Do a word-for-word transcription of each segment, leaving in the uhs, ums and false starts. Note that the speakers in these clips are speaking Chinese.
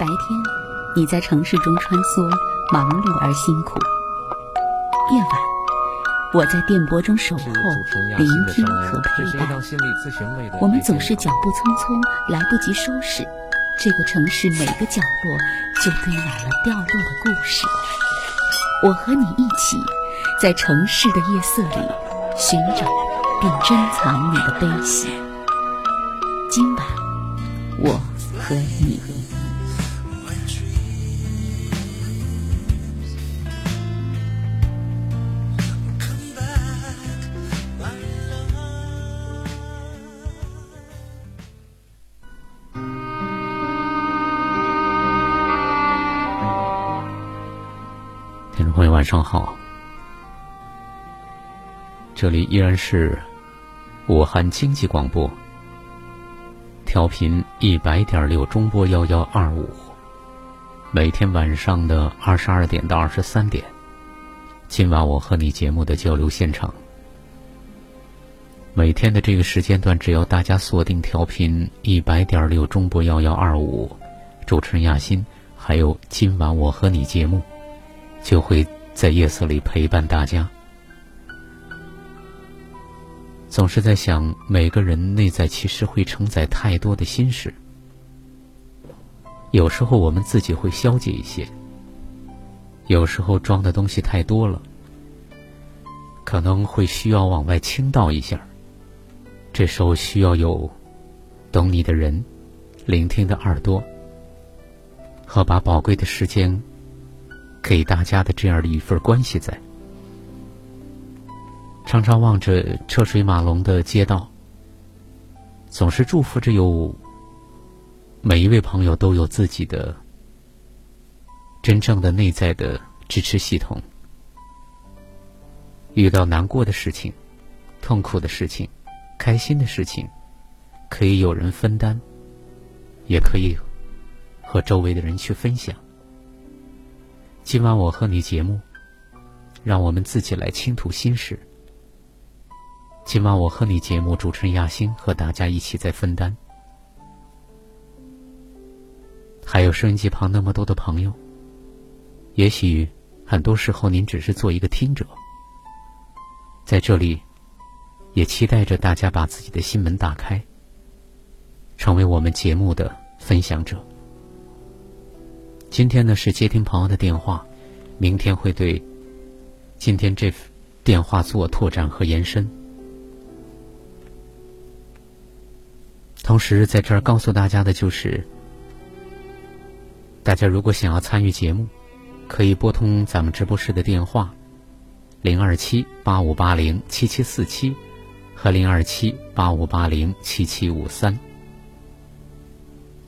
白天你在城市中穿梭，忙碌而辛苦，夜晚我在电波中守候，聆听和陪伴。我们总是脚步匆匆，来不及收拾这个城市，每个角落就堆满了掉落的故事。我和你一起在城市的夜色里寻找并珍藏你的悲喜。今晚我和你，晚上好，这里依然是武汉经济广播，调频一百点六中波幺幺二五，每天晚上的二十二点到二十三点，今晚我和你节目的交流现场。每天的这个时间段，只要大家锁定调频一百点六中波幺幺二五，主持人亚欣，还有今晚我和你节目，就会在夜色里陪伴大家。总是在想，每个人内在其实会承载太多的心事，有时候我们自己会消解一些，有时候装的东西太多了，可能会需要往外倾倒一下。这时候需要有懂你的人、聆听的耳朵和把宝贵的时间给大家的这样的一份关系在。常常望着车水马龙的街道，总是祝福着有每一位朋友都有自己的真正的内在的支持系统，遇到难过的事情、痛苦的事情、开心的事情，可以有人分担，也可以和周围的人去分享。今晚我和你节目，让我们自己来倾吐心事。今晚我和你节目，主持人亚欣和大家一起在分担。还有收音机旁那么多的朋友，也许很多时候您只是做一个听者，在这里也期待着大家把自己的心门打开，成为我们节目的分享者。今天呢是接听朋友的电话，明天会对今天这电话做拓展和延伸。同时在这儿告诉大家的就是，大家如果想要参与节目，可以拨通咱们直播室的电话零二七八五八零七七四七和零二七八五八零七七五三，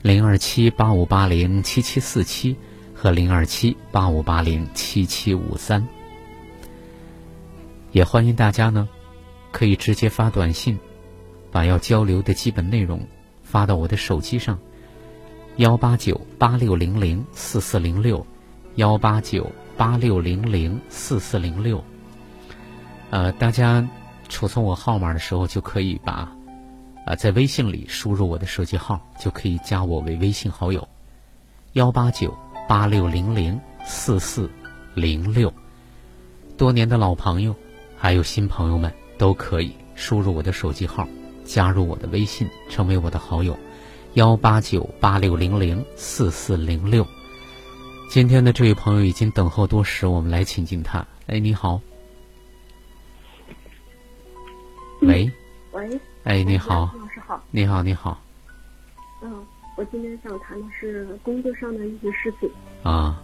零二七八五八零七七四七和零二七八五八零七七五三，也欢迎大家呢，可以直接发短信，把要交流的基本内容发到我的手机上，幺八九八六零零四四零六，幺八九八六零零四四零六。呃，大家储存我号码的时候，就可以把。啊，在微信里输入我的手机号，就可以加我为微信好友，幺八九八六零零四四零六。多年的老朋友，还有新朋友们，都可以输入我的手机号，加入我的微信，成为我的好友，幺八九八六零零四四零六。今天的这位朋友已经等候多时，我们来请进他。哎，你好。喂。喂。哎，你好，老师好。你好，你好。嗯，我今天想谈的是工作上的一些事情。啊，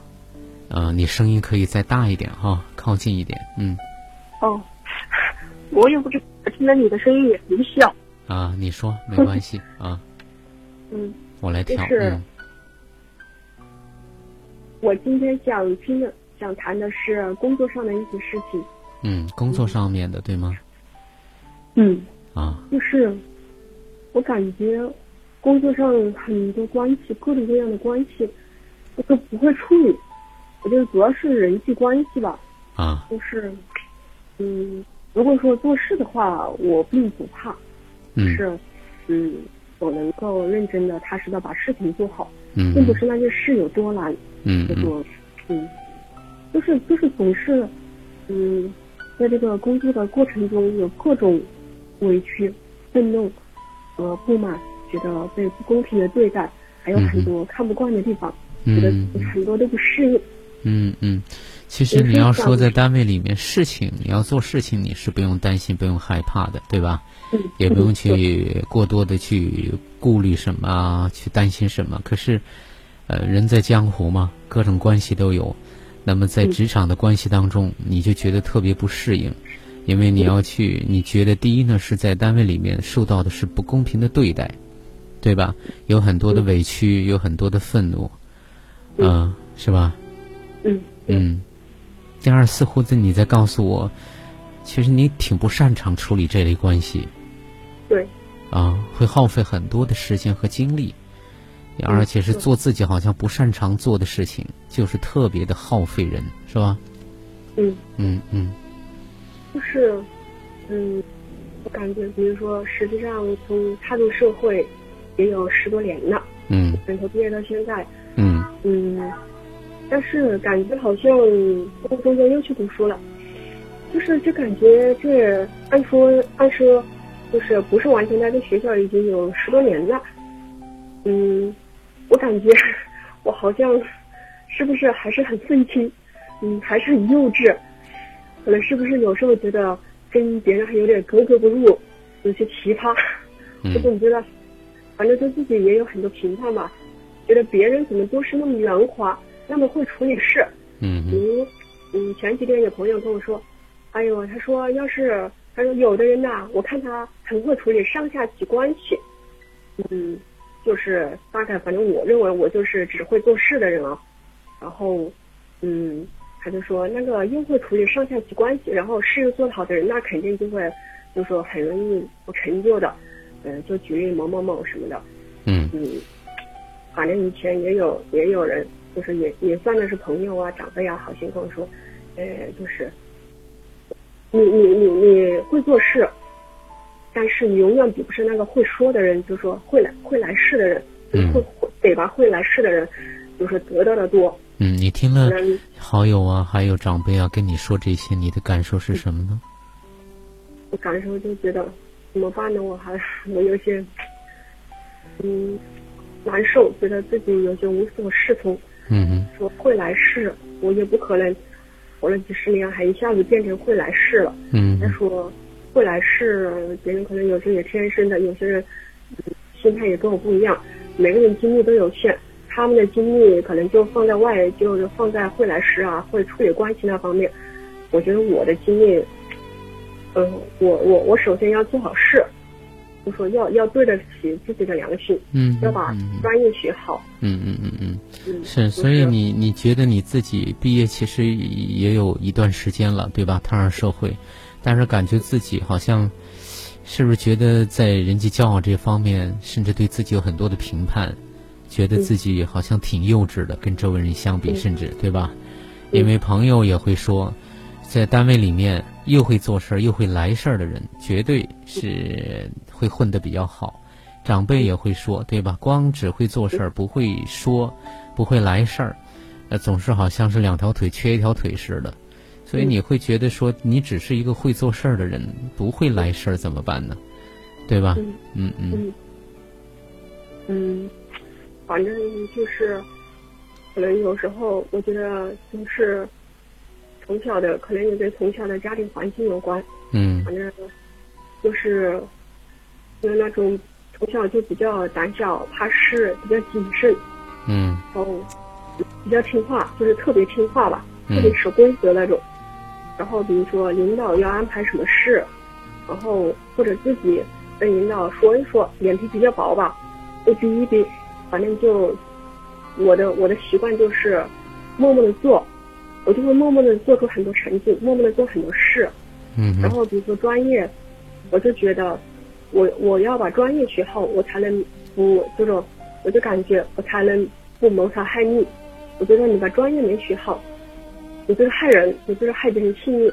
呃，你声音可以再大一点哈、哦，靠近一点，嗯。哦，我也不知道，听了你的声音也很小。啊，你说没关系啊。嗯。我来调。就是、嗯。我今天想听的、想谈的是工作上的一些事情。嗯，工作上面的，对吗？嗯。就是我感觉工作上很多关系，各种各样的关系我都不会处理，我觉得主要是人际关系吧。啊，就是嗯，如果说做事的话我并不怕，嗯，是嗯，我能够认真的踏实的把事情做好，嗯，并不是那件事有多难，嗯，这个，嗯，就是就是总是，嗯，在这个工作的过程中有各种委屈、愤怒和不满，觉得被不公平的对待，还有很多看不惯的地方，嗯，觉得很多都不适应。嗯嗯，其实你要说在单位里面事情，你要做事情，你是不用担心、不用害怕的，对吧？嗯，也不用去过多的去顾虑什么啊，去担心什么。可是，呃，人在江湖嘛，各种关系都有。那么在职场的关系当中，你就觉得特别不适应，因为你要去，你觉得第一呢是在单位里面受到的是不公平的对待，对吧？有很多的委屈，有很多的愤怒，嗯、呃，是吧？嗯嗯，第二，似乎你在告诉我，其实你挺不擅长处理这类关系。对。啊，会耗费很多的时间和精力，而且是做自己好像不擅长做的事情，就是特别的耗费人，是吧？嗯嗯嗯。就是，嗯，我感觉，比如说，实际上从踏入社会也有十多年了，嗯，本科毕业到现在，嗯嗯。但是感觉好像中间又去读书了，就是就感觉这按说按说就是不是完全待在学校已经有十多年了，嗯，我感觉我好像是不是还是很愤青，嗯，还是很幼稚，可能是不是有时候觉得跟别人还有点格格不入，有些奇葩，或者你觉得反正对自己也有很多评判嘛，觉得别人怎么都是那么圆滑。那么会处理事，嗯嗯嗯，前几天有朋友跟我说，哎呦，他说要是他说有的人呐、啊，我看他很会处理上下级关系，嗯，就是大概反正我认为我就是只会做事的人啊，然后嗯，他就说那个又会处理上下级关系，然后事又做得好的人，那肯定就会就说很容易有成就的，嗯、呃，就举例某某某什么的，嗯嗯，反正以前也有也有人。就是也也算的是朋友啊长辈啊好心跟我说，呃就是你你你你会做事，但是你永远比不是那个会说的人，就是说会来会来事的人，就是、会嘴巴会来事的人，就是得到的多。嗯，你听了好友啊还有长辈啊跟你说这些，你的感受是什么呢？我感受就觉得怎么办呢？我还我有些嗯难受，觉得自己有些无所适从。嗯，说会来事，我也不可能活了几十年还一下子变成会来事了。嗯，再说会来事，别人可能有时候也天生的，有些人心态也跟我不一样。每个人精力都有限，他们的精力可能就放在外，就是放在会来事啊，或者处理关系那方面。我觉得我的精力，嗯、呃，我我我首先要做好事，就说要要对得起自己的良心，嗯，要把专业学好。嗯嗯嗯嗯。嗯是，所以你你觉得你自己毕业其实也有一段时间了，对吧？踏上社会，但是感觉自己好像，是不是觉得在人际交往这方面，甚至对自己有很多的评判，觉得自己好像挺幼稚的，跟周围人相比，甚至对吧？因为朋友也会说，在单位里面又会做事儿又会来事儿的人，绝对是会混得比较好。长辈也会说，对吧？光只会做事儿，不会说，不会来事儿，呃，总是好像是两条腿缺一条腿似的。所以你会觉得说，你只是一个会做事儿的人，不会来事儿怎么办呢？对吧？嗯嗯嗯嗯，反正就是，可能有时候我觉得就是从小的，可能也跟从小的家庭环境有关。嗯，反正就是有那种。从小就比较胆小怕事，比较谨慎，嗯，然后比较听话，就是特别听话吧，嗯、特别守规则那种。然后比如说领导要安排什么事，然后或者自己跟领导说一说，脸皮比较薄吧，就逼一逼，反正就我的我的习惯就是默默的做，我就会默默的做出很多成绩，默默的做很多事，嗯。然后比如说专业，我就觉得。我我要把专业学好，我才能不这种，我就感觉我才能不谋财害命。我觉得你把专业没学好，你就是害人，你就是害别人性命。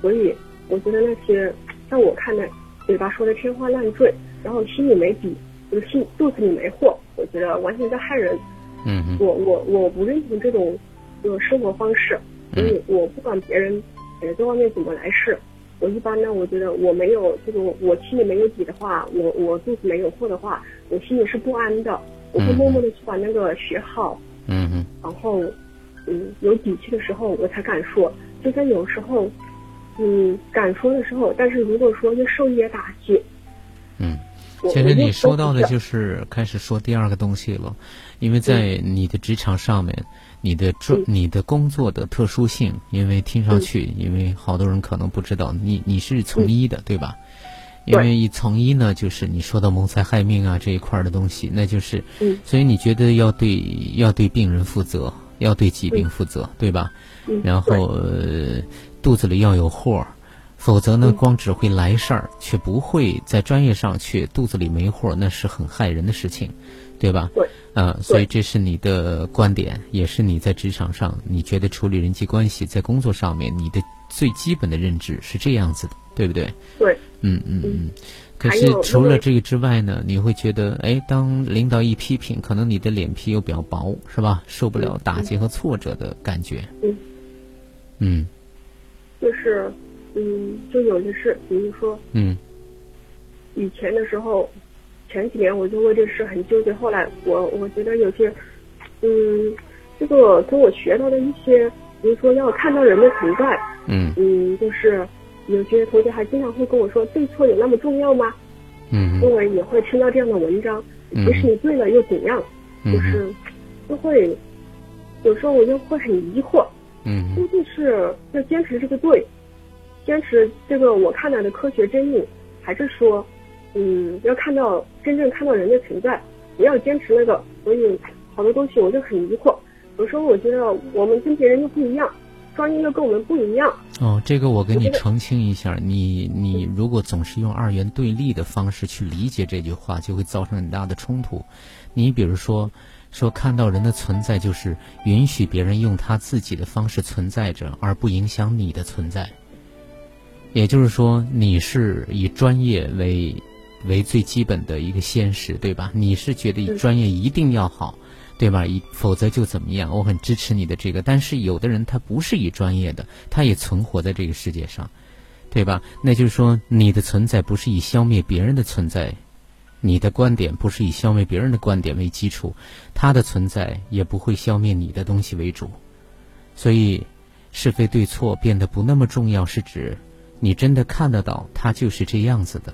所以我觉得那些在我看来，嘴巴说的天花乱坠，然后心里没底，就是心肚子里没货，我觉得完全在害人。嗯嗯，我我我不认同这种就是生活方式，所以我不管别人呃在外面怎么来事，我一般呢，我觉得我没有这种，我心里没有底的话，我我肚子没有货的话，我心里是不安的，我会默默的去把那个学好。嗯嗯，然后嗯有底气的时候我才敢说，就在有时候嗯敢说的时候，但是如果说就受一些打击。嗯，其实你说到的就是开始说第二个东西了，因为在你的职场上面，你的专、你的工作的特殊性，因为听上去，因为好多人可能不知道，你你是从医的，对吧？因为一从医呢，就是你说到谋财害命啊这一块的东西，那就是，所以你觉得要对要对病人负责，要对疾病负责，对吧？然后、呃、肚子里要有货。否则呢，光只会来事儿，却不会在专业上却肚子里没货，那是很害人的事情，对吧？对，呃，所以这是你的观点，也是你在职场上你觉得处理人际关系，在工作上面你的最基本的认知是这样子的，对不对？对，嗯嗯嗯。可是除了这个之外呢，你会觉得，哎，当领导一批评，可能你的脸皮又比较薄，是吧？受不了打击和挫折的感觉。嗯，嗯，就是。嗯，就有些事，比如说，嗯，以前的时候，前几年我就为这事很纠结。后来我我觉得有些，嗯，这个跟我学到的一些，比如说要看到人的存在，嗯嗯，就是有些同学还经常会跟我说，对错有那么重要吗？嗯，因为也会听到这样的文章，嗯，即使你对了又怎样？嗯，就是就会有时候我就会很疑惑，嗯，究竟是要坚持这个对。坚持这个我看到的科学真理，还是说，嗯，要看到真正看到人的存在，不要坚持那个。所以好多东西我就很疑惑。有时候我觉得我们跟别人又不一样，专业又跟我们不一样。哦，这个我给你澄清一下，你你如果总是用二元对立的方式去理解这句话，就会造成很大的冲突。你比如说。说看到人的存在，就是允许别人用他自己的方式存在着，而不影响你的存在。也就是说，你是以专业为为最基本的一个现实，对吧？你是觉得专业一定要好，对吧？否则就怎么样？我很支持你的这个，但是有的人他不是以专业的，他也存活在这个世界上，对吧？那就是说，你的存在不是以消灭别人的存在，你的观点不是以消灭别人的观点为基础，他的存在也不会消灭你的东西为主。所以，是非对错变得不那么重要，是指。你真的看得到他就是这样子的，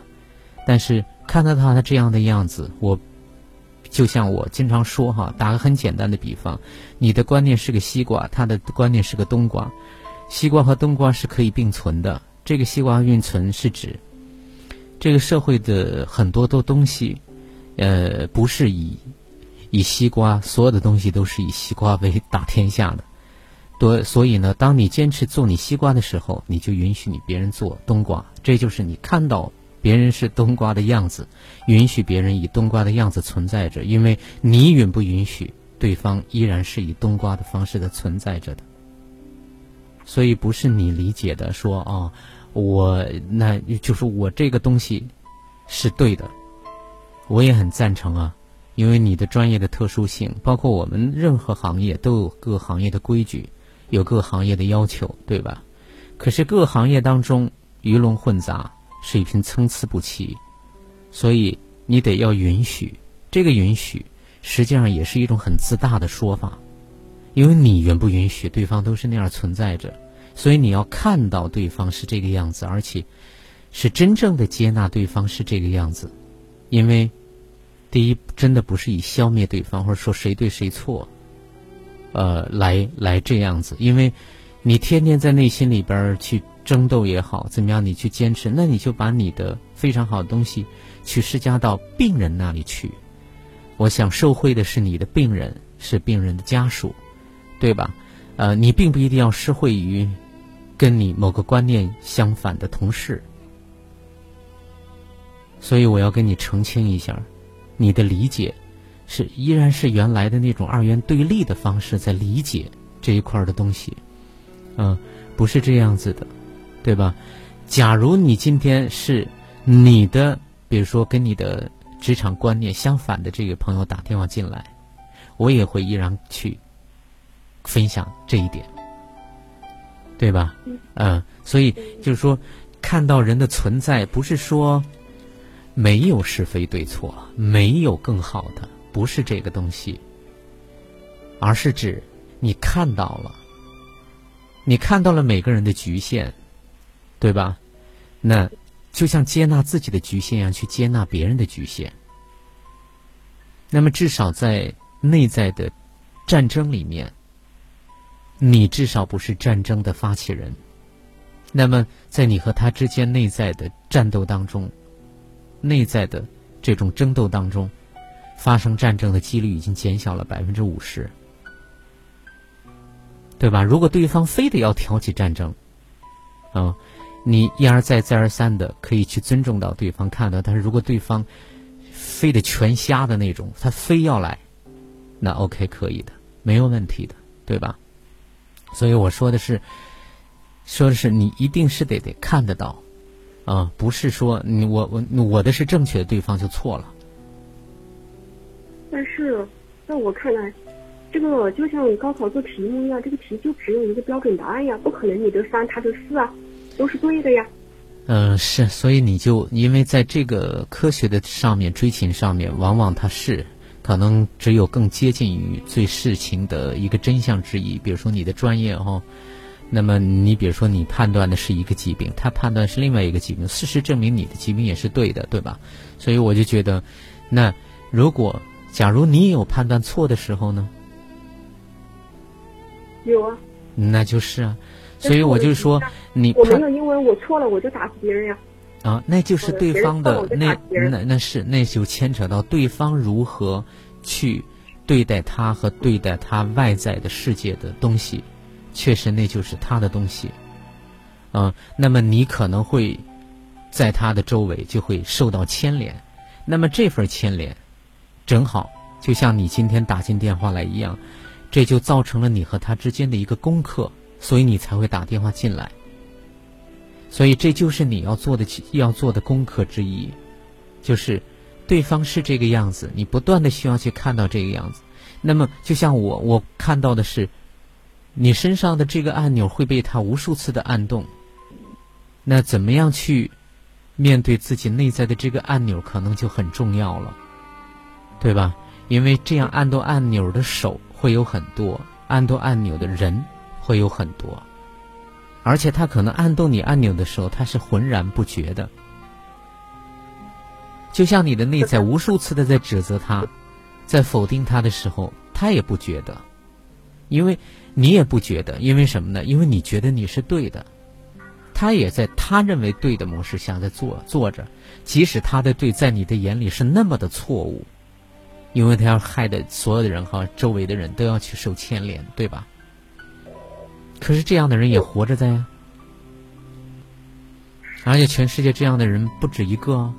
但是看得到他这样的样子，我就像我经常说哈，打个很简单的比方，你的观念是个西瓜，他的观念是个冬瓜，西瓜和冬瓜是可以并存的。这个西瓜并存是指这个社会的很多多东西，呃，不是以以西瓜，所有的东西都是以西瓜为打天下的。对，所以呢，当你坚持做你西瓜的时候，你就允许你别人做冬瓜，这就是你看到别人是冬瓜的样子，允许别人以冬瓜的样子存在着，因为你允不允许对方依然是以冬瓜的方式的存在着的。所以不是你理解的说啊、哦，我那就是我这个东西是对的，我也很赞成啊。因为你的专业的特殊性，包括我们任何行业都有各行业的规矩。有各行业的要求，对吧？可是各行业当中鱼龙混杂，水平参差不齐，所以你得要允许。这个允许实际上也是一种很自大的说法，因为你允不允许对方都是那样存在着，所以你要看到对方是这个样子，而且是真正的接纳对方是这个样子。因为第一，真的不是以消灭对方或者说谁对谁错呃，来来这样子，因为你天天在内心里边去争斗也好，怎么样你去坚持，那你就把你的非常好的东西去施加到病人那里去。我想受惠的是你的病人，是病人的家属，对吧？呃，你并不一定要施惠于跟你某个观念相反的同事。所以我要跟你澄清一下，你的理解是依然是原来的那种二元对立的方式在理解这一块的东西，嗯、呃，不是这样子的，对吧？假如你今天是你的，比如说跟你的职场观念相反的这个朋友打电话进来，我也会依然去分享这一点，对吧？嗯，所以就是说，看到人的存在，不是说没有是非对错，没有更好的，不是这个东西，而是指你看到了，你看到了每个人的局限，对吧？那就像接纳自己的局限一样，去接纳别人的局限。那么至少在内在的战争里面，你至少不是战争的发起人。那么在你和他之间内在的战斗当中，内在的这种争斗当中，发生战争的几率已经减小了百分之五十，对吧？如果对方非得要挑起战争啊、嗯，你一而再再而三的可以去尊重到对方，看到，但是如果对方非得全瞎的那种，他非要来，那 OK 可以的，没有问题的，对吧？所以我说的是，说的是你一定是得得看得到，啊、呃，不是说你我我我的是正确的，对方就错了。但是在我看来，这个就像高考做题目一样，这个题就只有一个标准答案呀，不可能你得三他得四啊，都是对的呀。嗯、呃，是，所以你就因为在这个科学的上面追求上面，往往它是。可能只有更接近于对事情的一个真相之一，比如说你的专业哦，那么你比如说你判断的是一个疾病，他判断是另外一个疾病，事实证明你的疾病也是对的，对吧？所以我就觉得，那如果假如你有判断错的时候呢？有啊，那就是啊，所以我就说你我没有，因为我错了我就打死别人呀、啊。啊，那就是对方的那那那是那就牵扯到对方如何去对待他和对待他外在的世界的东西，确实那就是他的东西啊。那么你可能会在他的周围就会受到牵连，那么这份牵连正好就像你今天打进电话来一样，这就造成了你和他之间的一个功课，所以你才会打电话进来。所以这就是你要做的要做的功课之一，就是对方是这个样子，你不断的需要去看到这个样子。那么就像我我看到的是你身上的这个按钮会被他无数次的按动，那怎么样去面对自己内在的这个按钮可能就很重要了，对吧？因为这样按动按钮的手会有很多，按动按钮的人会有很多，而且他可能按动你按钮的时候，他是浑然不觉的，就像你的内在无数次的在指责他，在否定他的时候，他也不觉得，因为你也不觉得，因为什么呢？因为你觉得你是对的，他也在他认为对的模式下在做做着，即使他的对在你的眼里是那么的错误，因为他要害得所有的人和周围的人都要去受牵连，对吧？可是这样的人也活着在呀、啊，而且全世界这样的人不止一个、哦，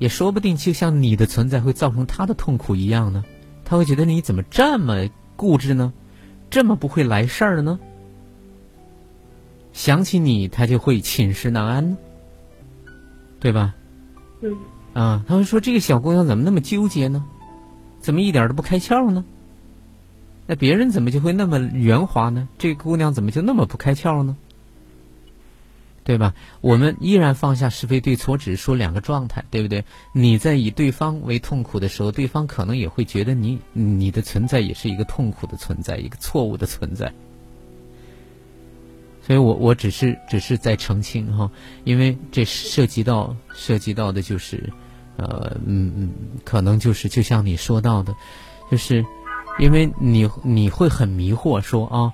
也说不定就像你的存在会造成他的痛苦一样呢。他会觉得你怎么这么固执呢？这么不会来事儿呢？想起你，他就会寝食难安，对吧？嗯。啊，他会说这个小姑娘怎么那么纠结呢？怎么一点都不开窍呢？那别人怎么就会那么圆滑呢？这个姑娘怎么就那么不开窍呢？对吧？我们依然放下是非对错，只是说两个状态，对不对？你在以对方为痛苦的时候，对方可能也会觉得你你的存在也是一个痛苦的存在，一个错误的存在。所以我我只是只是在澄清哈，因为这涉及到涉及到的就是，呃嗯嗯，可能就是就像你说到的，就是。因为你你会很迷惑说啊，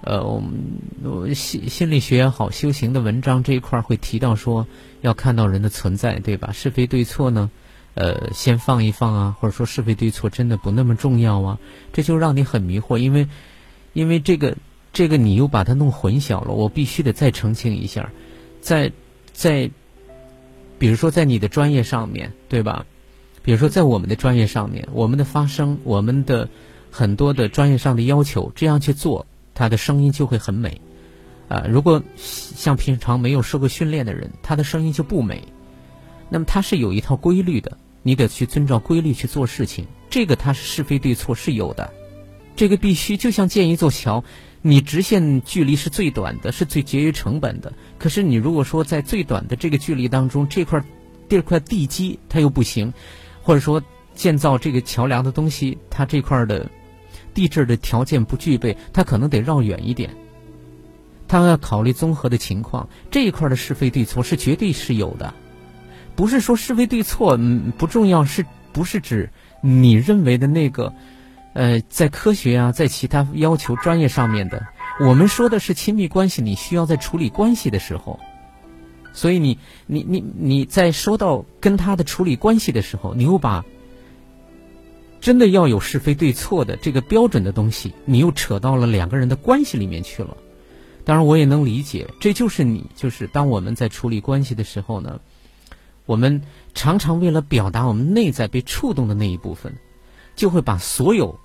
呃，我们心心理学也好，修行的文章这一块会提到说要看到人的存在，对吧？是非对错呢，呃，先放一放啊，或者说是非对错真的不那么重要啊，这就让你很迷惑，因为因为这个这个你又把它弄混淆了。我必须得再澄清一下，在在比如说在你的专业上面，对吧？比如说在我们的专业上面，我们的发声，我们的很多的专业上的要求，这样去做，他的声音就会很美，啊、呃，如果像平常没有受过训练的人，他的声音就不美。那么它是有一套规律的，你得去遵照规律去做事情，这个它是是非对错是有的，这个必须就像建一座桥，你直线距离是最短的，是最节约成本的。可是你如果说在最短的这个距离当中，这块这块地基它又不行，或者说建造这个桥梁的东西，它这块的地质的条件不具备，它可能得绕远一点。他要考虑综合的情况，这一块的是非对错是绝对是有的，不是说是非对错、嗯、不重要，是不是指你认为的那个？呃，在科学啊，在其他要求专业上面的，我们说的是亲密关系，你需要在处理关系的时候，所以你你你你在说到跟他的处理关系的时候，你又把真的要有是非对错的这个标准的东西，你又扯到了两个人的关系里面去了。当然我也能理解，这就是你就是当我们在处理关系的时候呢，我们常常为了表达我们内在被触动的那一部分，就会把所有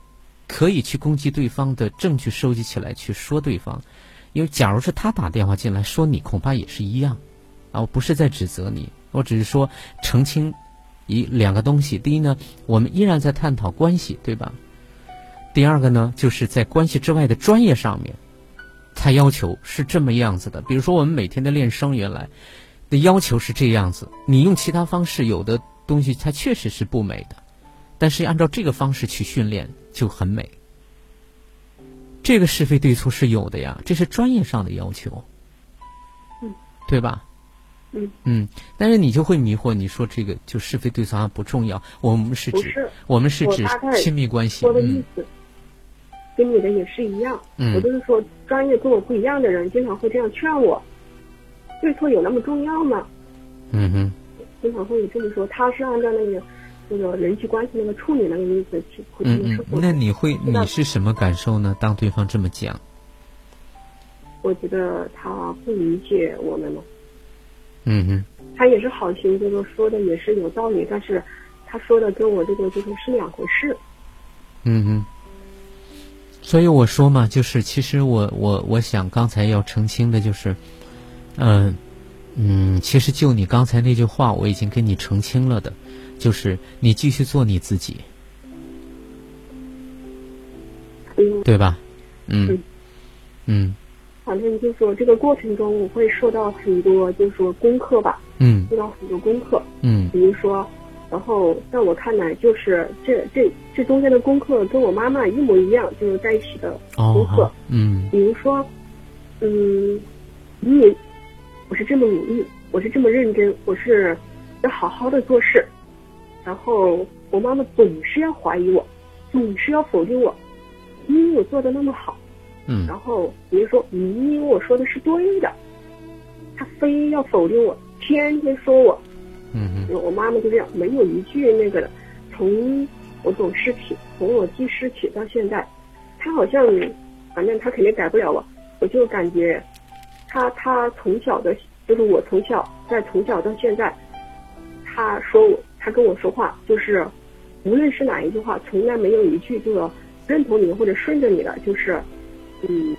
可以去攻击对方的证据收集起来去说对方。因为假如是他打电话进来说你，恐怕也是一样啊。我不是在指责你，我只是说澄清一两个东西。第一呢，我们依然在探讨关系，对吧？第二个呢，就是在关系之外的专业上面他要求是这么样子的，比如说我们每天的练声原来的要求是这样子，你用其他方式有的东西它确实是不美的，但是按照这个方式去训练就很美。这个是非对错是有的呀，这是专业上的要求，嗯，对吧？嗯嗯，但是你就会迷惑，你说这个就是非对错还不重要，我们是指是我们是指亲密关系，嗯。跟你的也是一样，我就是说专业跟我不一样的人经常会这样劝我，对错有那么重要吗？嗯哼，经常会有这么说，他是按照那个那个人际关系那个处理那个意思去。嗯嗯，那你会你是什么感受呢？当对方这么讲，我觉得他不理解我们了。嗯哼，他也是好心，就是说的也是有道理，但是他说的跟我这个就是是两回事。嗯哼。所以我说嘛，就是其实我我我想刚才要澄清的就是，嗯、呃、嗯，其实就你刚才那句话，我已经跟你澄清了的，就是你继续做你自己，嗯、对吧？嗯嗯，反正就是说这个过程中我会受到很多，就是说功课吧，嗯，受到很多功课，嗯，比如说。然后在我看来，就是这这这中间的功课跟我妈妈一模一样，就是在一起的功课。哦、嗯，比如说，嗯，你我是这么努力，我是这么认真，我是要好好的做事。然后我妈妈总是要怀疑我，总是要否定我，明明我做的那么好。嗯。然后比如说，明明我说的是对的，她非要否定我，天天说我。嗯，我妈妈就这样，没有一句那个的。从我懂事起，从我记事起到现在，她好像，反正她肯定改不了我。我就感觉她，她从小的，就是我从小，在从小到现在，她说我，她跟我说话，就是无论是哪一句话，从来没有一句就要认同你或者顺着你的，就是嗯，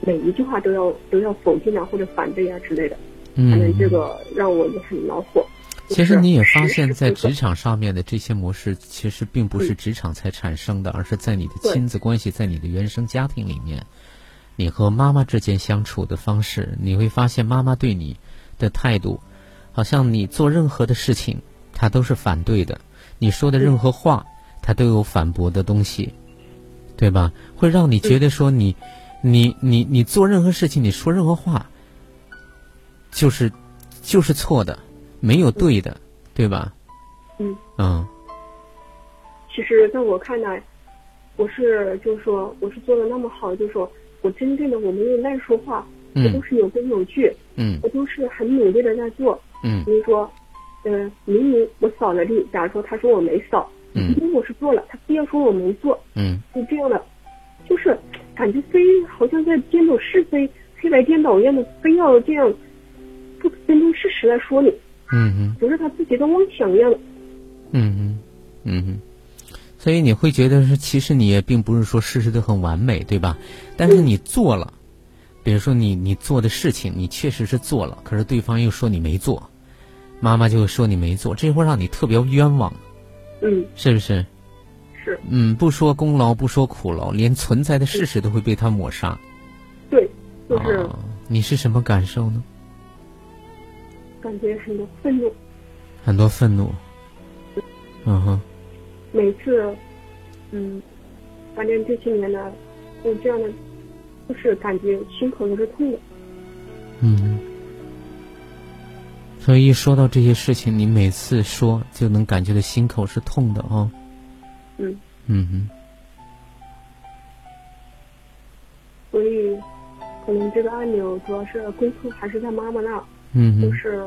每一句话都要都要否定啊或者反对啊之类的。嗯，反正这个让我就很恼火。其实你也发现，在职场上面的这些模式，其实并不是职场才产生的，而是在你的亲子关系，在你的原生家庭里面，你和妈妈之间相处的方式，你会发现妈妈对你的态度，好像你做任何的事情，她都是反对的，你说的任何话，她都有反驳的东西，对吧？会让你觉得说你，你你你做任何事情，你说任何话，就是就是错的。没有对的，对吧？嗯嗯。其实，在我看来，我是就是说，我是做的那么好，就是说我真正的我没有乱说话，嗯、我都是有根有据，嗯，我都是很努力的在做，嗯。比如说，嗯、呃，明明我扫了地，假如说他说我没扫，嗯，明明我是做了，他非要说我没做，嗯，就这样的，就是感觉非好像在颠倒是非、黑白颠倒一样的，非要这样不针对事实来说你。嗯嗯，不是他自己的妄想一样。嗯嗯嗯嗯，所以你会觉得是，其实你也并不是说事事都很完美，对吧？但是你做了，嗯、比如说你你做的事情，你确实是做了，可是对方又说你没做，妈妈就说你没做，这会让你特别冤枉，嗯，是不是？是。嗯，不说功劳，不说苦劳，连存在的事实都会被他抹杀。对，就是、啊。你是什么感受呢？感觉很多愤怒。很多愤怒。嗯哼。每次，嗯，反正这些年呢，有这样的，就是感觉心口都是痛的。嗯。所以一说到这些事情，你每次说就能感觉到心口是痛的啊、哦。嗯。嗯哼。所以，可能这个按钮主要是归宿还是在妈妈那。嗯哼。就是。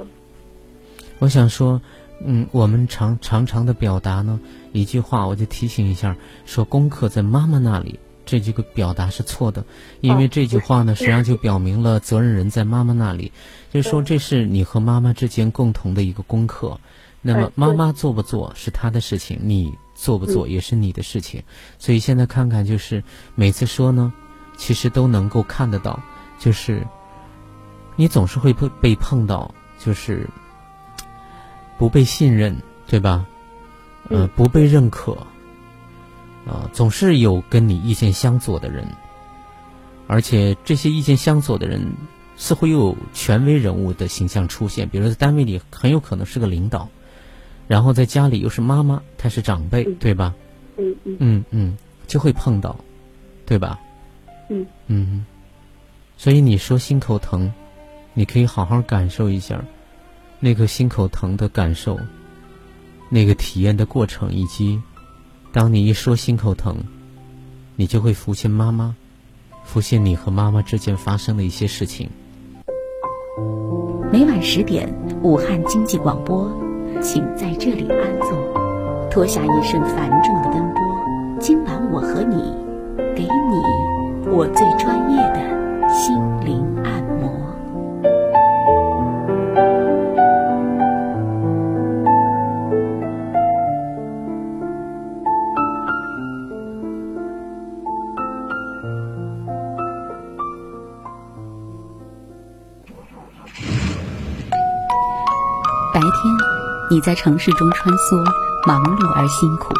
我想说。嗯，我们常常常的表达呢，一句话我就提醒一下，说功课在妈妈那里，这句个表达是错的，因为这句话呢，实际上就表明了责任人在妈妈那里，就是说这是你和妈妈之间共同的一个功课，那么妈妈做不做是她的事情，你做不做也是你的事情，所以现在看看就是每次说呢，其实都能够看得到，就是你总是会被被碰到，就是。不被信任，对吧？呃，不被认可，啊、呃，总是有跟你意见相左的人，而且这些意见相左的人似乎又有权威人物的形象出现，比如说在单位里很有可能是个领导，然后在家里又是妈妈，她是长辈，对吧？嗯嗯嗯嗯，就会碰到，对吧？嗯嗯，所以你说心口疼，你可以好好感受一下。那个心口疼的感受，那个体验的过程，以及当你一说心口疼，你就会浮现妈妈，浮现你和妈妈之间发生的一些事情。每晚十点，武汉经济广播，请在这里安坐，脱下一身繁重的奔波。今晚我和你，给你我最专业的心灵按摩。白天，你在城市中穿梭，忙碌而辛苦；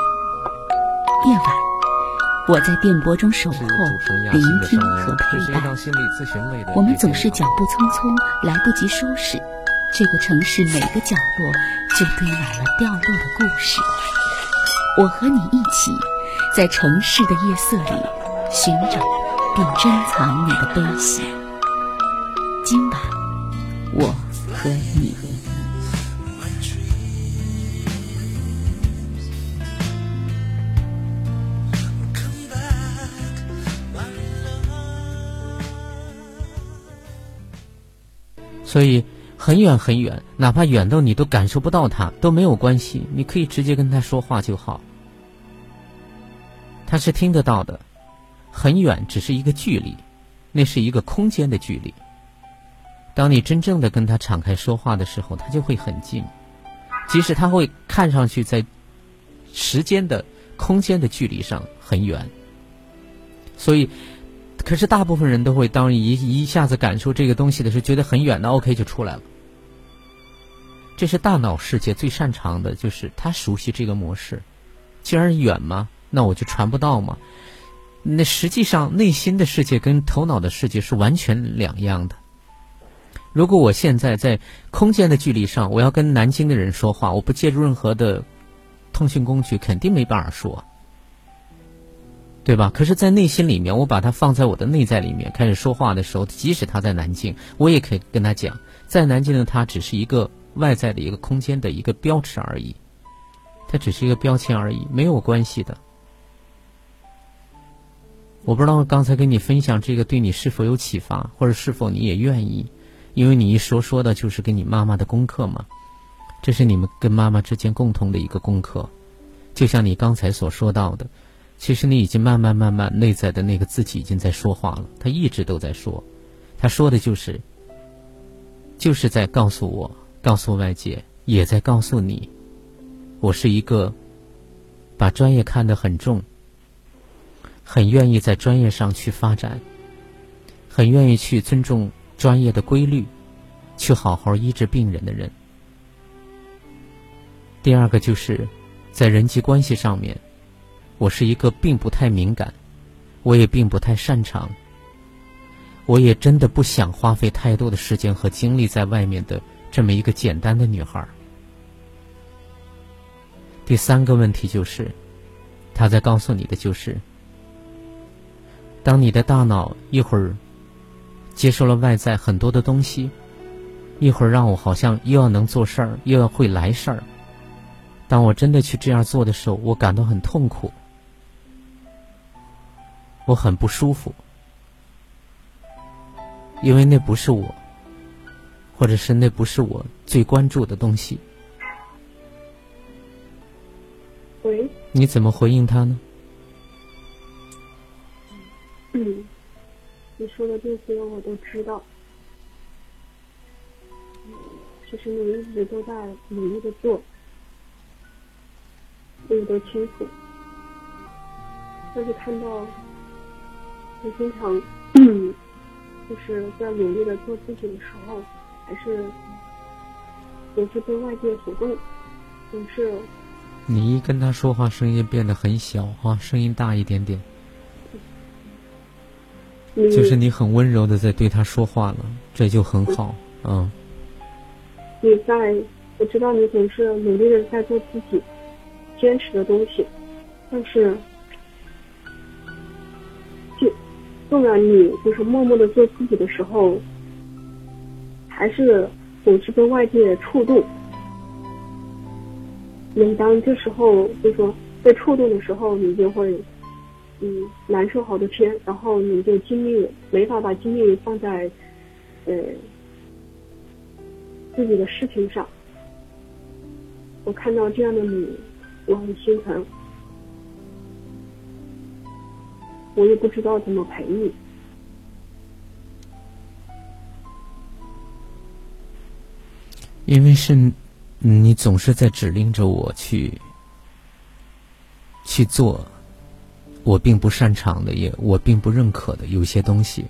夜晚，我在电波中守候，聆听和陪伴。我们总是脚步匆匆，来不及收拾这个城市每个角落，就堆满了掉落的故事。我和你一起，在城市的夜色里寻找并珍藏你的悲喜。今晚，我和你。所以很远很远，哪怕远到你都感受不到他都没有关系，你可以直接跟他说话就好，他是听得到的。很远只是一个距离，那是一个空间的距离，当你真正的跟他敞开说话的时候，他就会很近，即使他会看上去在时间的空间的距离上很远。所以可是大部分人都会当一一下子感受这个东西的时候，觉得很远的 OK 就出来了。这是大脑世界最擅长的，就是他熟悉这个模式。既然远嘛，那我就传不到嘛。那实际上内心的世界跟头脑的世界是完全两样的。如果我现在在空间的距离上，我要跟南京的人说话，我不借助任何的通讯工具，肯定没办法说。对吧？可是在内心里面，我把它放在我的内在里面开始说话的时候，即使他在南京，我也可以跟他讲，在南京的他只是一个外在的一个空间的一个标尺而已，它只是一个标签而已，没有关系的。我不知道刚才跟你分享这个对你是否有启发，或者是否你也愿意，因为你一说说的就是跟你妈妈的功课嘛，这是你们跟妈妈之间共同的一个功课。就像你刚才所说到的，其实你已经慢慢慢慢内在的那个自己已经在说话了，他一直都在说，他说的就是就是在告诉我，告诉外界，也在告诉你，我是一个把专业看得很重，很愿意在专业上去发展，很愿意去尊重专业的规律，去好好医治病人的人。第二个就是在人际关系上面，我是一个并不太敏感，我也并不太擅长，我也真的不想花费太多的时间和精力在外面的这么一个简单的女孩。第三个问题就是，她在告诉你的就是，当你的大脑一会儿接受了外在很多的东西，一会儿让我好像又要能做事儿，又要会来事儿，当我真的去这样做的时候，我感到很痛苦，我很不舒服，因为那不是我，或者是那不是我最关注的东西。喂，你怎么回应他呢？嗯，你说的这些我都知道，其实你一直都在努力的做，我都清楚，但是看到你经常就是在努力的做自己的时候，还是总是被外界所动，总是。你一跟他说话，声音变得很小啊，声音大一点点，就是你很温柔的在对他说话了，这就很好。嗯，你在，我知道你总是努力的在做自己坚持的东西，但是就纵然你就是默默的做自己的时候，还是总是被外界触动。每当这时候，就说被触动的时候，你就会嗯难受好多天，然后你就精力没法把精力放在呃自己的事情上。我看到这样的你，我很心疼，我也不知道怎么陪你。因为是你总是在指令着我去去做我并不擅长的，也我并不认可的有些东西。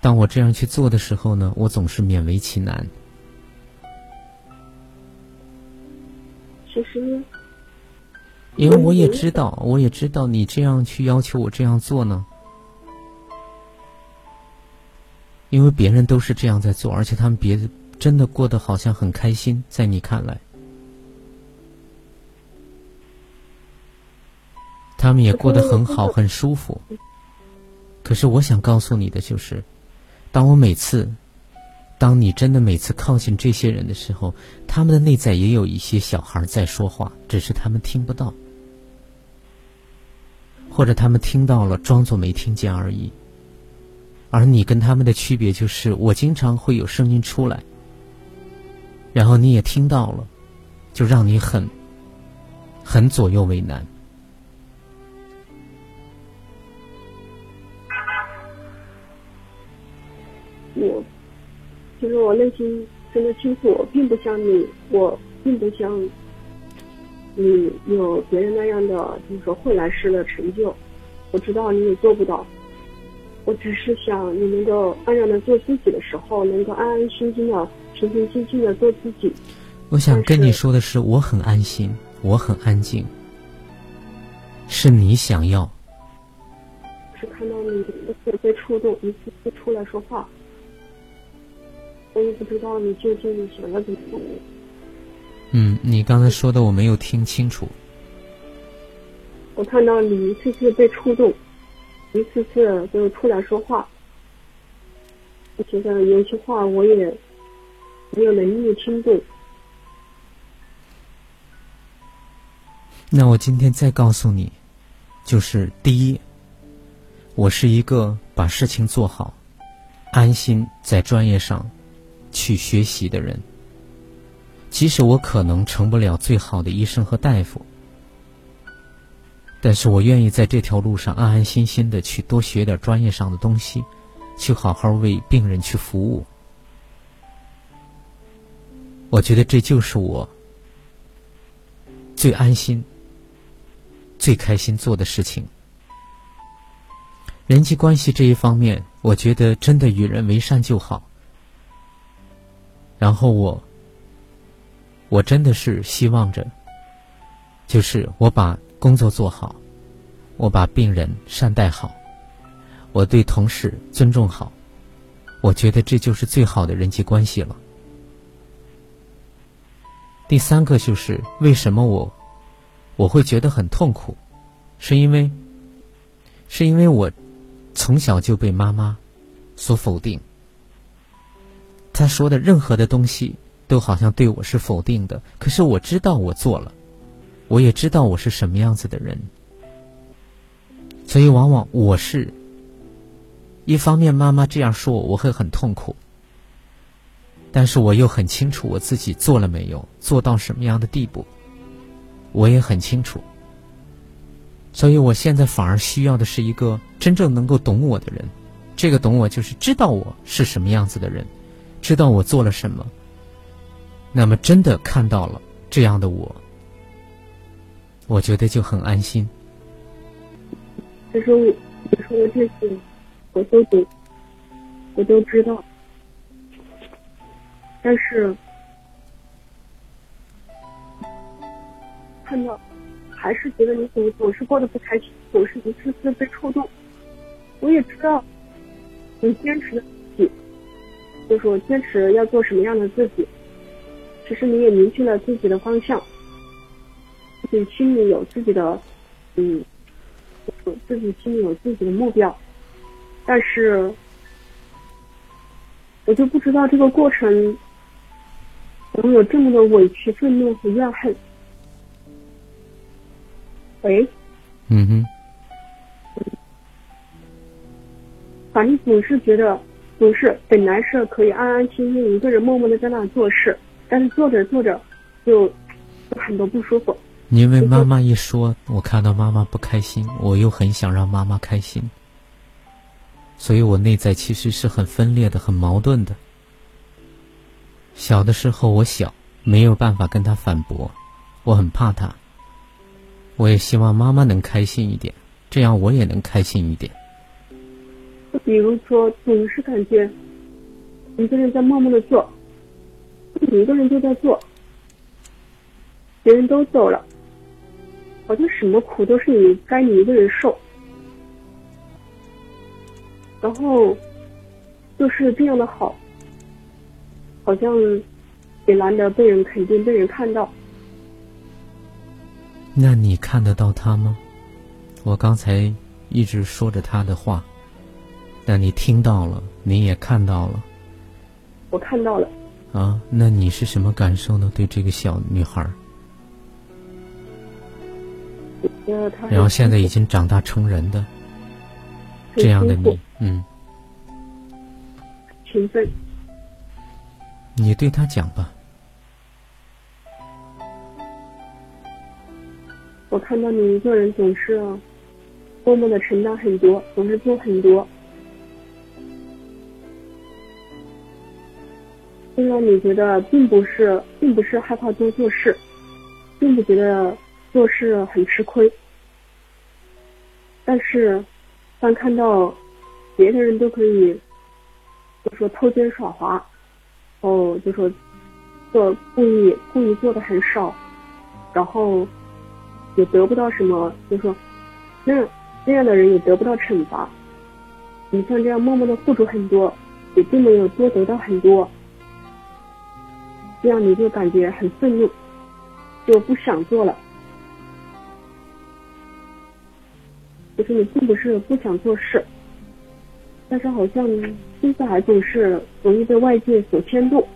当我这样去做的时候呢，我总是勉为其难。其实因为我也知道，我也知道你这样去要求我这样做呢，因为别人都是这样在做，而且他们别真的过得好像很开心，在你看来，他们也过得很好，很舒服。可是我想告诉你的就是，当我每次，当你真的每次靠近这些人的时候，他们的内在也有一些小孩在说话，只是他们听不到，或者他们听到了，装作没听见而已。而你跟他们的区别就是，我经常会有声音出来，然后你也听到了，就让你很很左右为难。我其实我内心真的清楚，我并不像你，我并不像你有别人那样的就是说会来事的成就，我知道你也做不到，我只是想你能够安然的做自己的时候，能够安安心心的平平静静的做自己。我想跟你说的是，我很安心，我很安静，是你想要。是看到你被触动，一次次出来说话，我也不知道你究竟想要怎么做。嗯，你刚才说的我没有听清楚。我看到你一次次被触动，一次次就出来说话，我觉得有些话我也没有能力听懂。那我今天再告诉你，就是第一，我是一个把事情做好，安心在专业上去学习的人。即使我可能成不了最好的医生和大夫，但是我愿意在这条路上安安心心的去多学点专业上的东西，去好好为病人去服务。我觉得这就是我最安心最开心做的事情。人际关系这一方面，我觉得真的与人为善就好。然后我我真的是希望着就是我把工作做好，我把病人善待好，我对同事尊重好，我觉得这就是最好的人际关系了。第三个就是为什么我我会觉得很痛苦，是因为是因为我从小就被妈妈所否定，她说的任何的东西都好像对我是否定的，可是我知道我做了，我也知道我是什么样子的人，所以往往我是一方面妈妈这样说我，我会很痛苦，但是我又很清楚我自己做了没有，做到什么样的地步我也很清楚，所以我现在反而需要的是一个真正能够懂我的人。这个懂我就是知道我是什么样子的人，知道我做了什么，那么真的看到了这样的我，我觉得就很安心。他说我他说我这次我都懂，我都知道，但是看到还是觉得你总总是过得不开心，总是一次次被触动。我也知道你坚持的自己，就是我坚持要做什么样的自己，只是你也明确了自己的方向，自己心里有自己的嗯自己心里有自己的目标，但是我就不知道这个过程我有这么多委屈、愤怒和怨恨。喂，嗯哼，反正总是觉得，总是本来是可以安安心心一个人默默的在那做事，但是做着做着就很多不舒服。因为妈妈一说，我看到妈妈不开心，我又很想让妈妈开心，所以我内在其实是很分裂的、很矛盾的。小的时候我小，没有办法跟她反驳，我很怕她，我也希望妈妈能开心一点，这样我也能开心一点。比如说总是感觉一个人在默默的做，一个人就在做，别人都走了，好像什么苦都是你该你一个人受，然后就是这样的好，好像也难得被人肯定、被人看到。那你看得到他吗？我刚才一直说着他的话，那你听到了，你也看到了。我看到了。啊，那你是什么感受呢？对这个小女孩，然后现在已经长大成人的这样的你，嗯，勤奋。你对他讲吧。我看到你一个人总是默默的承担很多，总是做很多，虽然你觉得并不是并不是害怕多做事，并不觉得做事很吃亏，但是当看到别的人都可以就说偷奸耍滑，哦，就说做故意故意做的很少，然后也得不到什么，就说那这样的人也得不到惩罚，你像这样默默的付出很多，也并没有多得到很多，这样你就感觉很愤怒，就不想做了。就是你并不是不想做事，但是好像心思还总是容易被外界所牵动。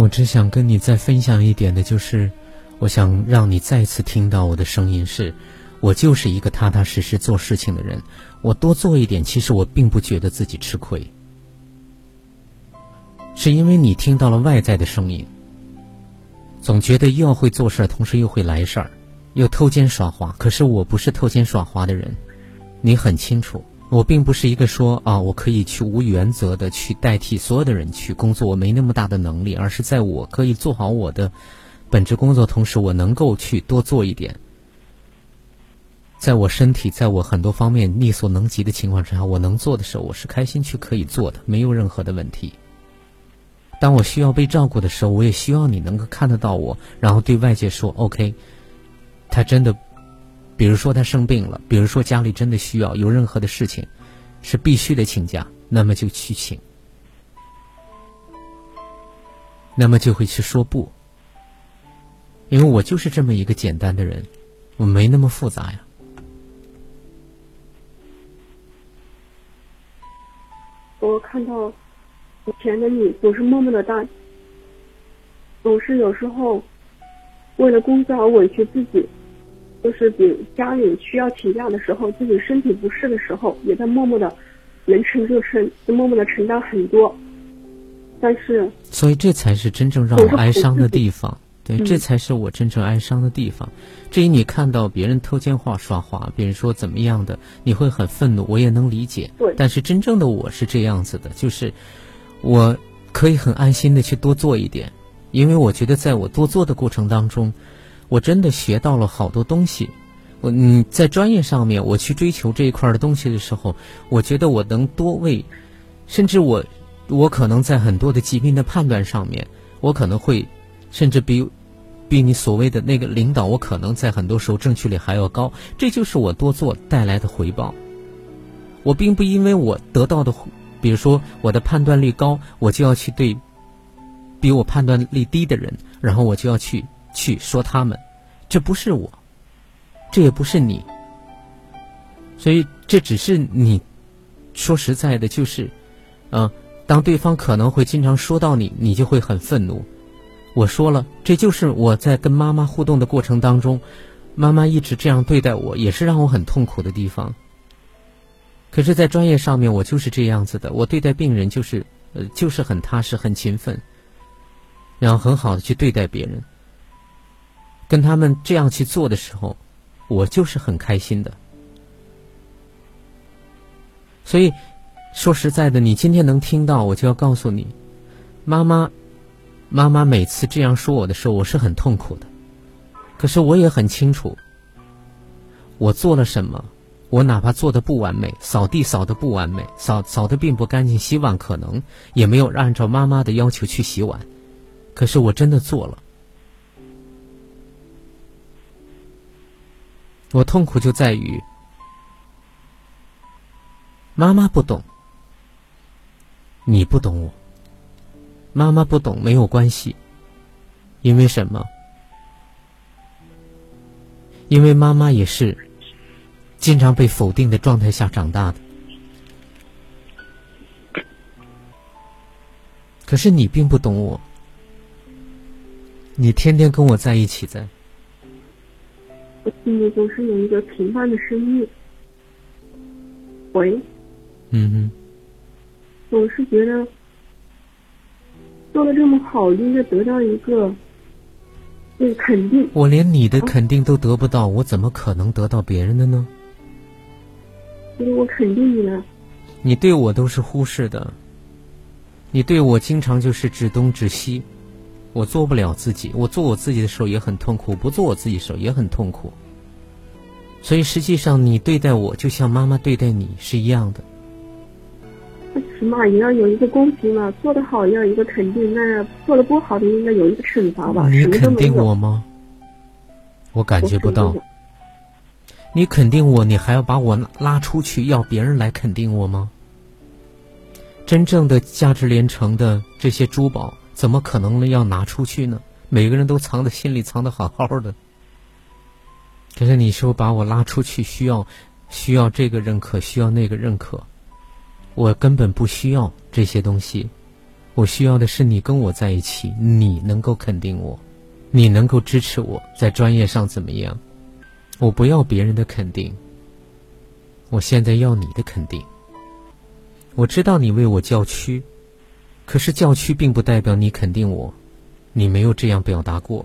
我只想跟你再分享一点的就是，我想让你再次听到我的声音是，我就是一个踏踏实实做事情的人，我多做一点，其实我并不觉得自己吃亏。是因为你听到了外在的声音，总觉得又要会做事，同时又会来事儿，又偷奸耍滑，可是我不是偷奸耍滑的人，你很清楚。我并不是一个说啊，我可以去无原则的去代替所有的人去工作，我没那么大的能力，而是在我可以做好我的本职工作同时，我能够去多做一点，在我身体在我很多方面力所能及的情况之下，我能做的时候我是开心去可以做的，没有任何的问题。当我需要被照顾的时候，我也希望你能够看得到我，然后对外界说 OK， 他真的，比如说他生病了，比如说家里真的需要，有任何的事情是必须得请假，那么就去请，那么就会去说不。因为我就是这么一个简单的人，我没那么复杂呀。我看到以前的你总是默默的大，总是有时候为了工作而委屈自己，就是比家里需要请假的时候，自己身体不适的时候，也在默默的能承就承，就默默的承担很多。但是，所以这才是真正让我哀伤的地方。对，这才是我真正哀伤的地方。至于你看到别人偷奸话耍滑，别人说怎么样的，你会很愤怒，我也能理解。对，但是真正的我是这样子的，就是我可以很安心的去多做一点，因为我觉得在我多做的过程当中，我真的学到了好多东西。我嗯，在专业上面我去追求这一块的东西的时候，我觉得我能多为，甚至我我可能在很多的疾病的判断上面，我可能会甚至比比你所谓的那个领导，我可能在很多时候正确率还要高。这就是我多做带来的回报。我并不因为我得到的，比如说我的判断力高，我就要去对比我判断力低的人，然后我就要去去说他们，这不是我，这也不是你。所以这只是你说实在的，就是呃，当对方可能会经常说到你，你就会很愤怒。我说了，这就是我在跟妈妈互动的过程当中，妈妈一直这样对待我，也是让我很痛苦的地方。可是在专业上面我就是这样子的，我对待病人就是呃，就是很踏实，很勤奋，然后很好的去对待别人。跟他们这样去做的时候，我就是很开心的。所以说实在的，你今天能听到，我就要告诉你，妈妈妈妈每次这样说我的时候，我是很痛苦的。可是我也很清楚我做了什么，我哪怕做的不完美，扫地扫的不完美，扫扫的并不干净，洗碗可能也没有按照妈妈的要求去洗碗，可是我真的做了。我痛苦就在于妈妈不懂，你不懂我。妈妈不懂没有关系，因为什么？因为妈妈也是经常被否定的状态下长大的。可是你并不懂我，你天天跟我在一起在。我心里总是有一个平淡的声音。喂。嗯哼。总是觉得做的这么好，应该得到一个对肯定。我连你的肯定都得不到，我怎么可能得到别人的呢？因为我肯定你了。你对我都是忽视的，你对我经常就是指东指西。我做不了自己，我做我自己的时候也很痛苦，不做我自己的时候也很痛苦。所以实际上你对待我就像妈妈对待你是一样的。起码也要有一个公平嘛，做得好也要有一个肯定，那做得不好的应该有一个惩罚吧。你肯定我吗？我感觉不到。你肯定我，你还要把我拉出去，要别人来肯定我吗？真正的价值连城的这些珠宝，怎么可能要拿出去呢？每个人都藏在心里，藏得好好的。可是你说把我拉出去，需要需要这个认可，需要那个认可。我根本不需要这些东西，我需要的是你跟我在一起，你能够肯定我，你能够支持我在专业上怎么样。我不要别人的肯定，我现在要你的肯定。我知道你为我叫屈，可是叫屈并不代表你肯定我，你没有这样表达过。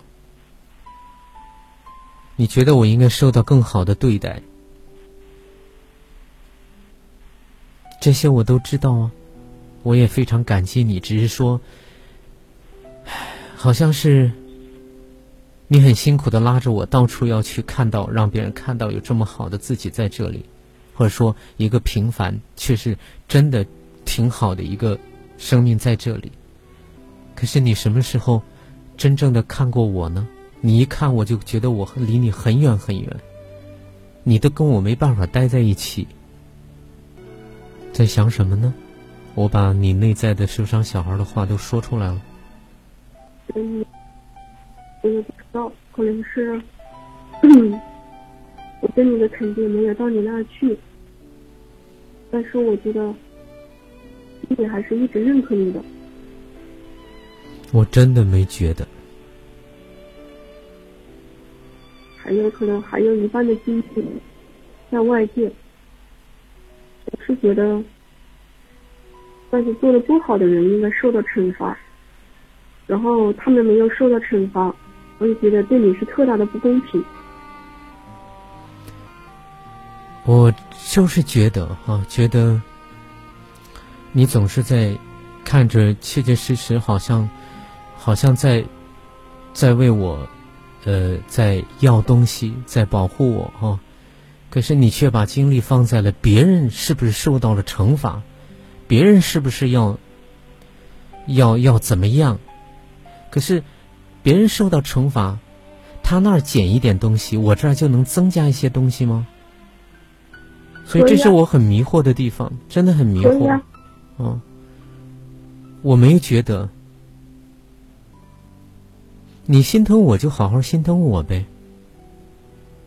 你觉得我应该受到更好的对待，这些我都知道啊，我也非常感激你。只是说好像是你很辛苦的拉着我到处要去看到，让别人看到有这么好的自己在这里，或者说一个平凡却是真的挺好的一个生命在这里。可是你什么时候真正的看过我呢？你一看我就觉得我离你很远很远，你都跟我没办法待在一起。在想什么呢？我把你内在的受伤小孩的话都说出来了。嗯，我也不知道，可能是我对你的肯定没有到你那儿去，但是我觉得你还是一直认可你的。我真的没觉得。还有可能还有一半的精力在外界，我是觉得但是做的不好的人应该受到惩罚，然后他们没有受到惩罚，我就觉得对你是特大的不公平。我就是觉得哈、啊，觉得你总是在看着切切实实，好像好像在在为我呃在要东西，在保护我哈、啊，可是你却把精力放在了别人是不是受到了惩罚，别人是不是要要要怎么样。可是别人受到惩罚，他那儿减一点东西，我这儿就能增加一些东西吗？所以这是我很迷惑的地方，真的很迷惑。嗯，我没有觉得你心疼我就好好心疼我呗，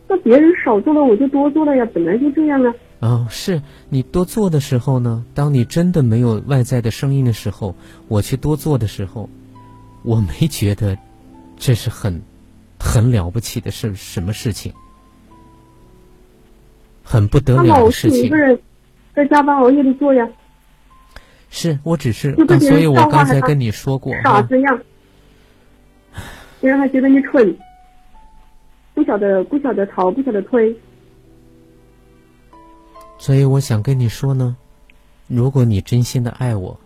那别人少做了我就多做了呀，本来就这样啊。哦，是你多做的时候呢，当你真的没有外在的声音的时候，我去多做的时候，我没觉得这是很很了不起的事，什么事情很不得了的事情。那我是一个人在加班熬夜的做呀。是我只是、啊、所以我刚才跟你说过傻子样，别人还觉得你蠢，不晓得不晓得逃，不晓得推。所以我想跟你说呢，如果你真心的爱我，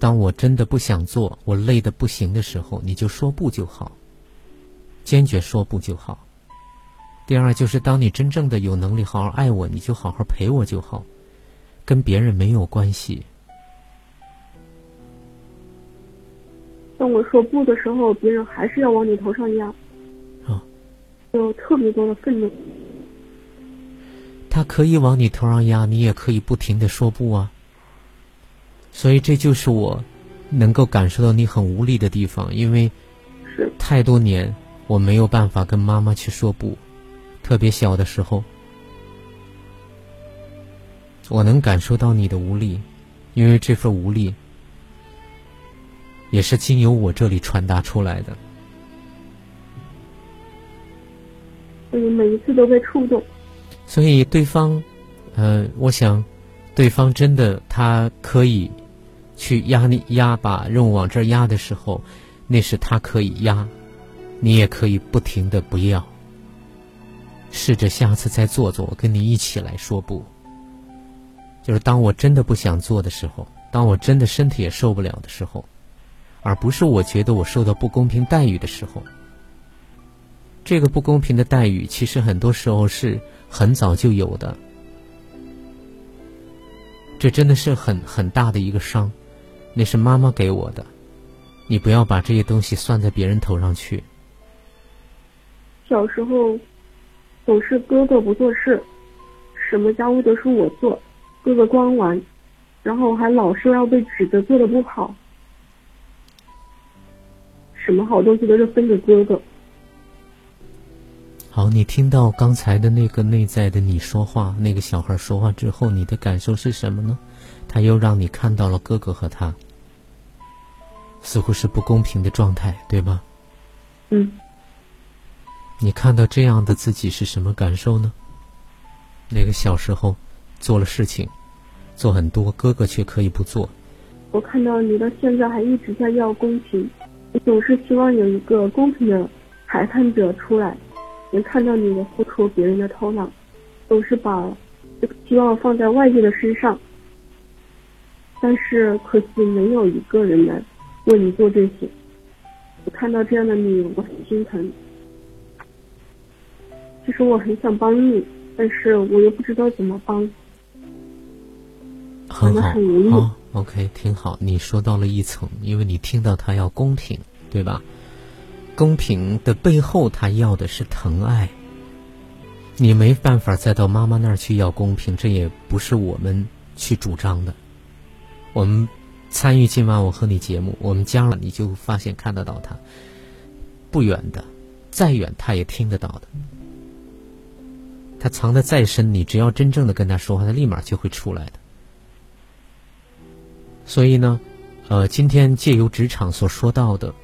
当我真的不想做，我累得不行的时候，你就说不就好，坚决说不就好。第二就是当你真正的有能力好好爱我，你就好好陪我就好，跟别人没有关系。当我说不的时候，别人还是要往你头上压，啊，有特别多的愤怒。他可以往你头上压，你也可以不停地说不啊。所以这就是我能够感受到你很无力的地方，因为太多年我没有办法跟妈妈去说不。特别小的时候，我能感受到你的无力，因为这份无力也是经由我这里传达出来的。我每一次都被触动。所以对方呃，我想对方真的他可以去压你，压把任务往这儿压的时候，那是他可以压，你也可以不停的不要，试着下次再做做，我跟你一起来说不。就是当我真的不想做的时候，当我真的身体也受不了的时候，而不是我觉得我受到不公平待遇的时候。这个不公平的待遇其实很多时候是很早就有的，这真的是很很大的一个伤，那是妈妈给我的，你不要把这些东西算在别人头上去。小时候总是哥哥不做事，什么家务都是我做，哥哥光玩，然后还老是要被指责做得不好，什么好东西都是分给哥哥。好，你听到刚才的那个内在的你说话，那个小孩说话之后，你的感受是什么呢？他又让你看到了哥哥和他似乎是不公平的状态，对吧？嗯。你看到这样的自己是什么感受呢？那个小时候做了事情做很多，哥哥却可以不做。我看到你到现在还一直在要公平，我总是希望有一个公平的裁判者出来，能看到你的付出，别人的偷懒，总是把希望放在外界的身上，但是可惜没有一个人来为你做这些。我看到这样的你，我很心疼。其实我很想帮你，但是我又不知道怎么帮。很好，很无力。OK， 挺好，你说到了一层，因为你听到他要公平，对吧？公平的背后他要的是疼爱，你没办法再到妈妈那儿去要公平，这也不是我们去主张的。我们参与今晚我和你节目，我们加了你就发现看得到他，不远的，再远他也听得到的，他藏得再深，你只要真正的跟他说话，他立马就会出来的。所以呢，呃，今天借由职场所说到的，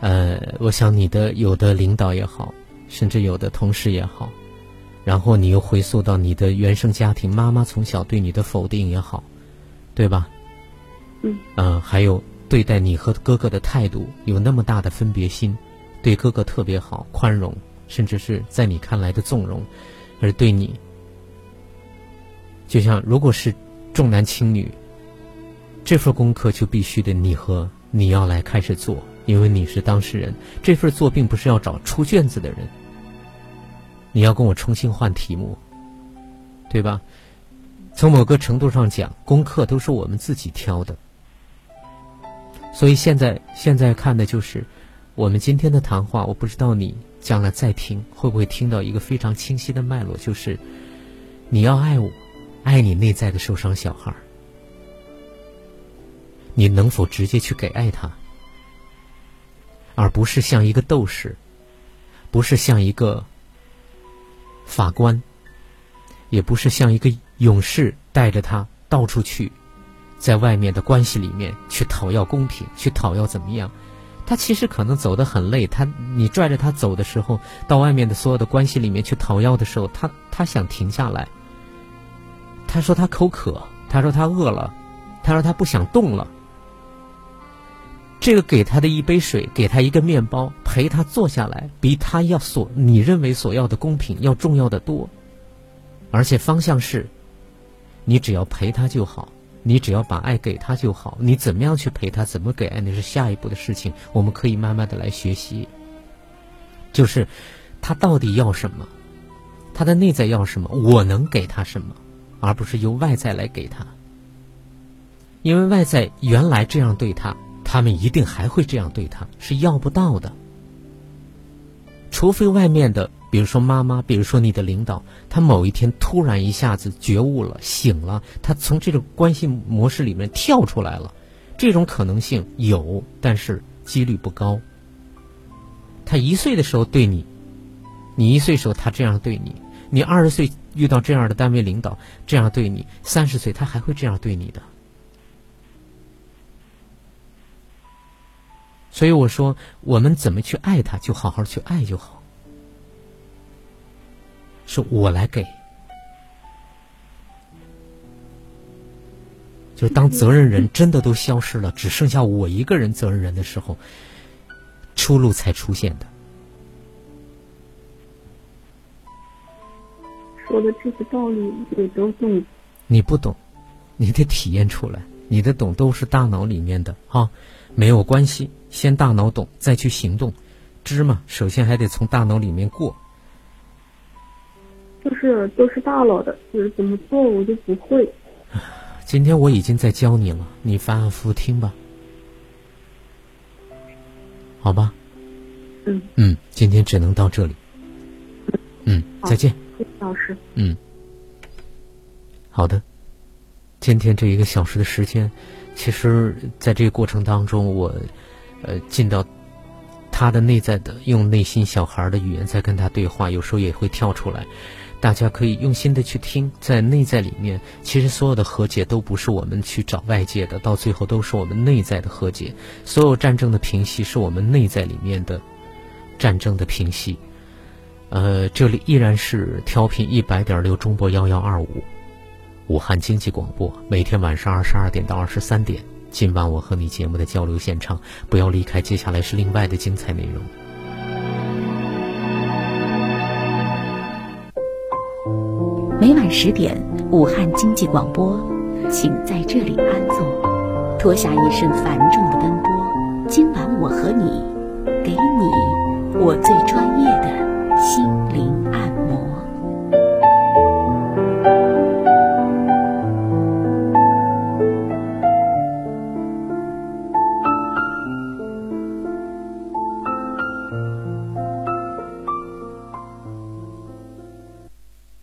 呃，我想你的有的领导也好，甚至有的同事也好，然后你又回溯到你的原生家庭，妈妈从小对你的否定也好，对吧？嗯。呃，还有对待你和哥哥的态度有那么大的分别心，对哥哥特别好，宽容，甚至是在你看来的纵容，而对你，就像如果是重男轻女。这份功课就必须得你和你要来开始做，因为你是当事人。这份做并不是要找出卷子的人，你要跟我重新换题目，对吧？从某个程度上讲，功课都是我们自己挑的。所以现在现在看的就是我们今天的谈话，我不知道你将来再听会不会听到一个非常清晰的脉络，就是你要爱我，爱你内在的受伤小孩，你能否直接去给爱他，而不是像一个斗士，不是像一个法官，也不是像一个勇士带着他到处去，在外面的关系里面去讨要公平，去讨要怎么样。他其实可能走得很累，他你拽着他走的时候，到外面的所有的关系里面去讨要的时候，他他想停下来，他说他口渴，他说他饿了，他说他不想动了，这个给他的一杯水，给他一个面包，陪他坐下来，比他要所你认为所要的公平要重要的多。而且方向是你只要陪他就好，你只要把爱给他就好，你怎么样去陪他，怎么给爱，那是下一步的事情，我们可以慢慢的来学习。就是他到底要什么，他的内在要什么，我能给他什么，而不是由外在来给他。因为外在原来这样对他，他们一定还会这样对他，是要不到的。除非外面的，比如说妈妈，比如说你的领导，他某一天突然一下子觉悟了，醒了，他从这种关系模式里面跳出来了，这种可能性有，但是几率不高。他一岁的时候对你，你一岁时候他这样对你，你二十岁遇到这样的单位领导这样对你，三十岁他还会这样对你的。所以我说，我们怎么去爱他，就好好去爱就好。是我来给，就是当责任人真的都消失了，只剩下我一个人责任人的时候，出路才出现的。说的这个道理也都懂，你不懂，你得体验出来。你的懂都是大脑里面的哈、啊，没有关系。先大脑懂，再去行动。芝麻首先还得从大脑里面过。就是都是大脑的，就是怎么做我就不会。今天我已经在教你了，你反反复复听吧，好吧？嗯嗯，今天只能到这里。嗯，再见，老师。嗯，好的。今天这一个小时的时间，其实在这个过程当中，我。呃，进到他的内在的，用内心小孩的语言在跟他对话，有时候也会跳出来。大家可以用心的去听，在内在里面，其实所有的和解都不是我们去找外界的，到最后都是我们内在的和解。所有战争的平息是我们内在里面的战争的平息。呃，这里依然是调频一百点六中波幺幺二五，武汉经济广播，每天晚上二十二点到二十三点。今晚我和你节目的交流现场，不要离开，接下来是另外的精彩内容。每晚十点，武汉经济广播，请在这里安坐，脱下一身繁重的奔波。今晚我和你，给你我最专业的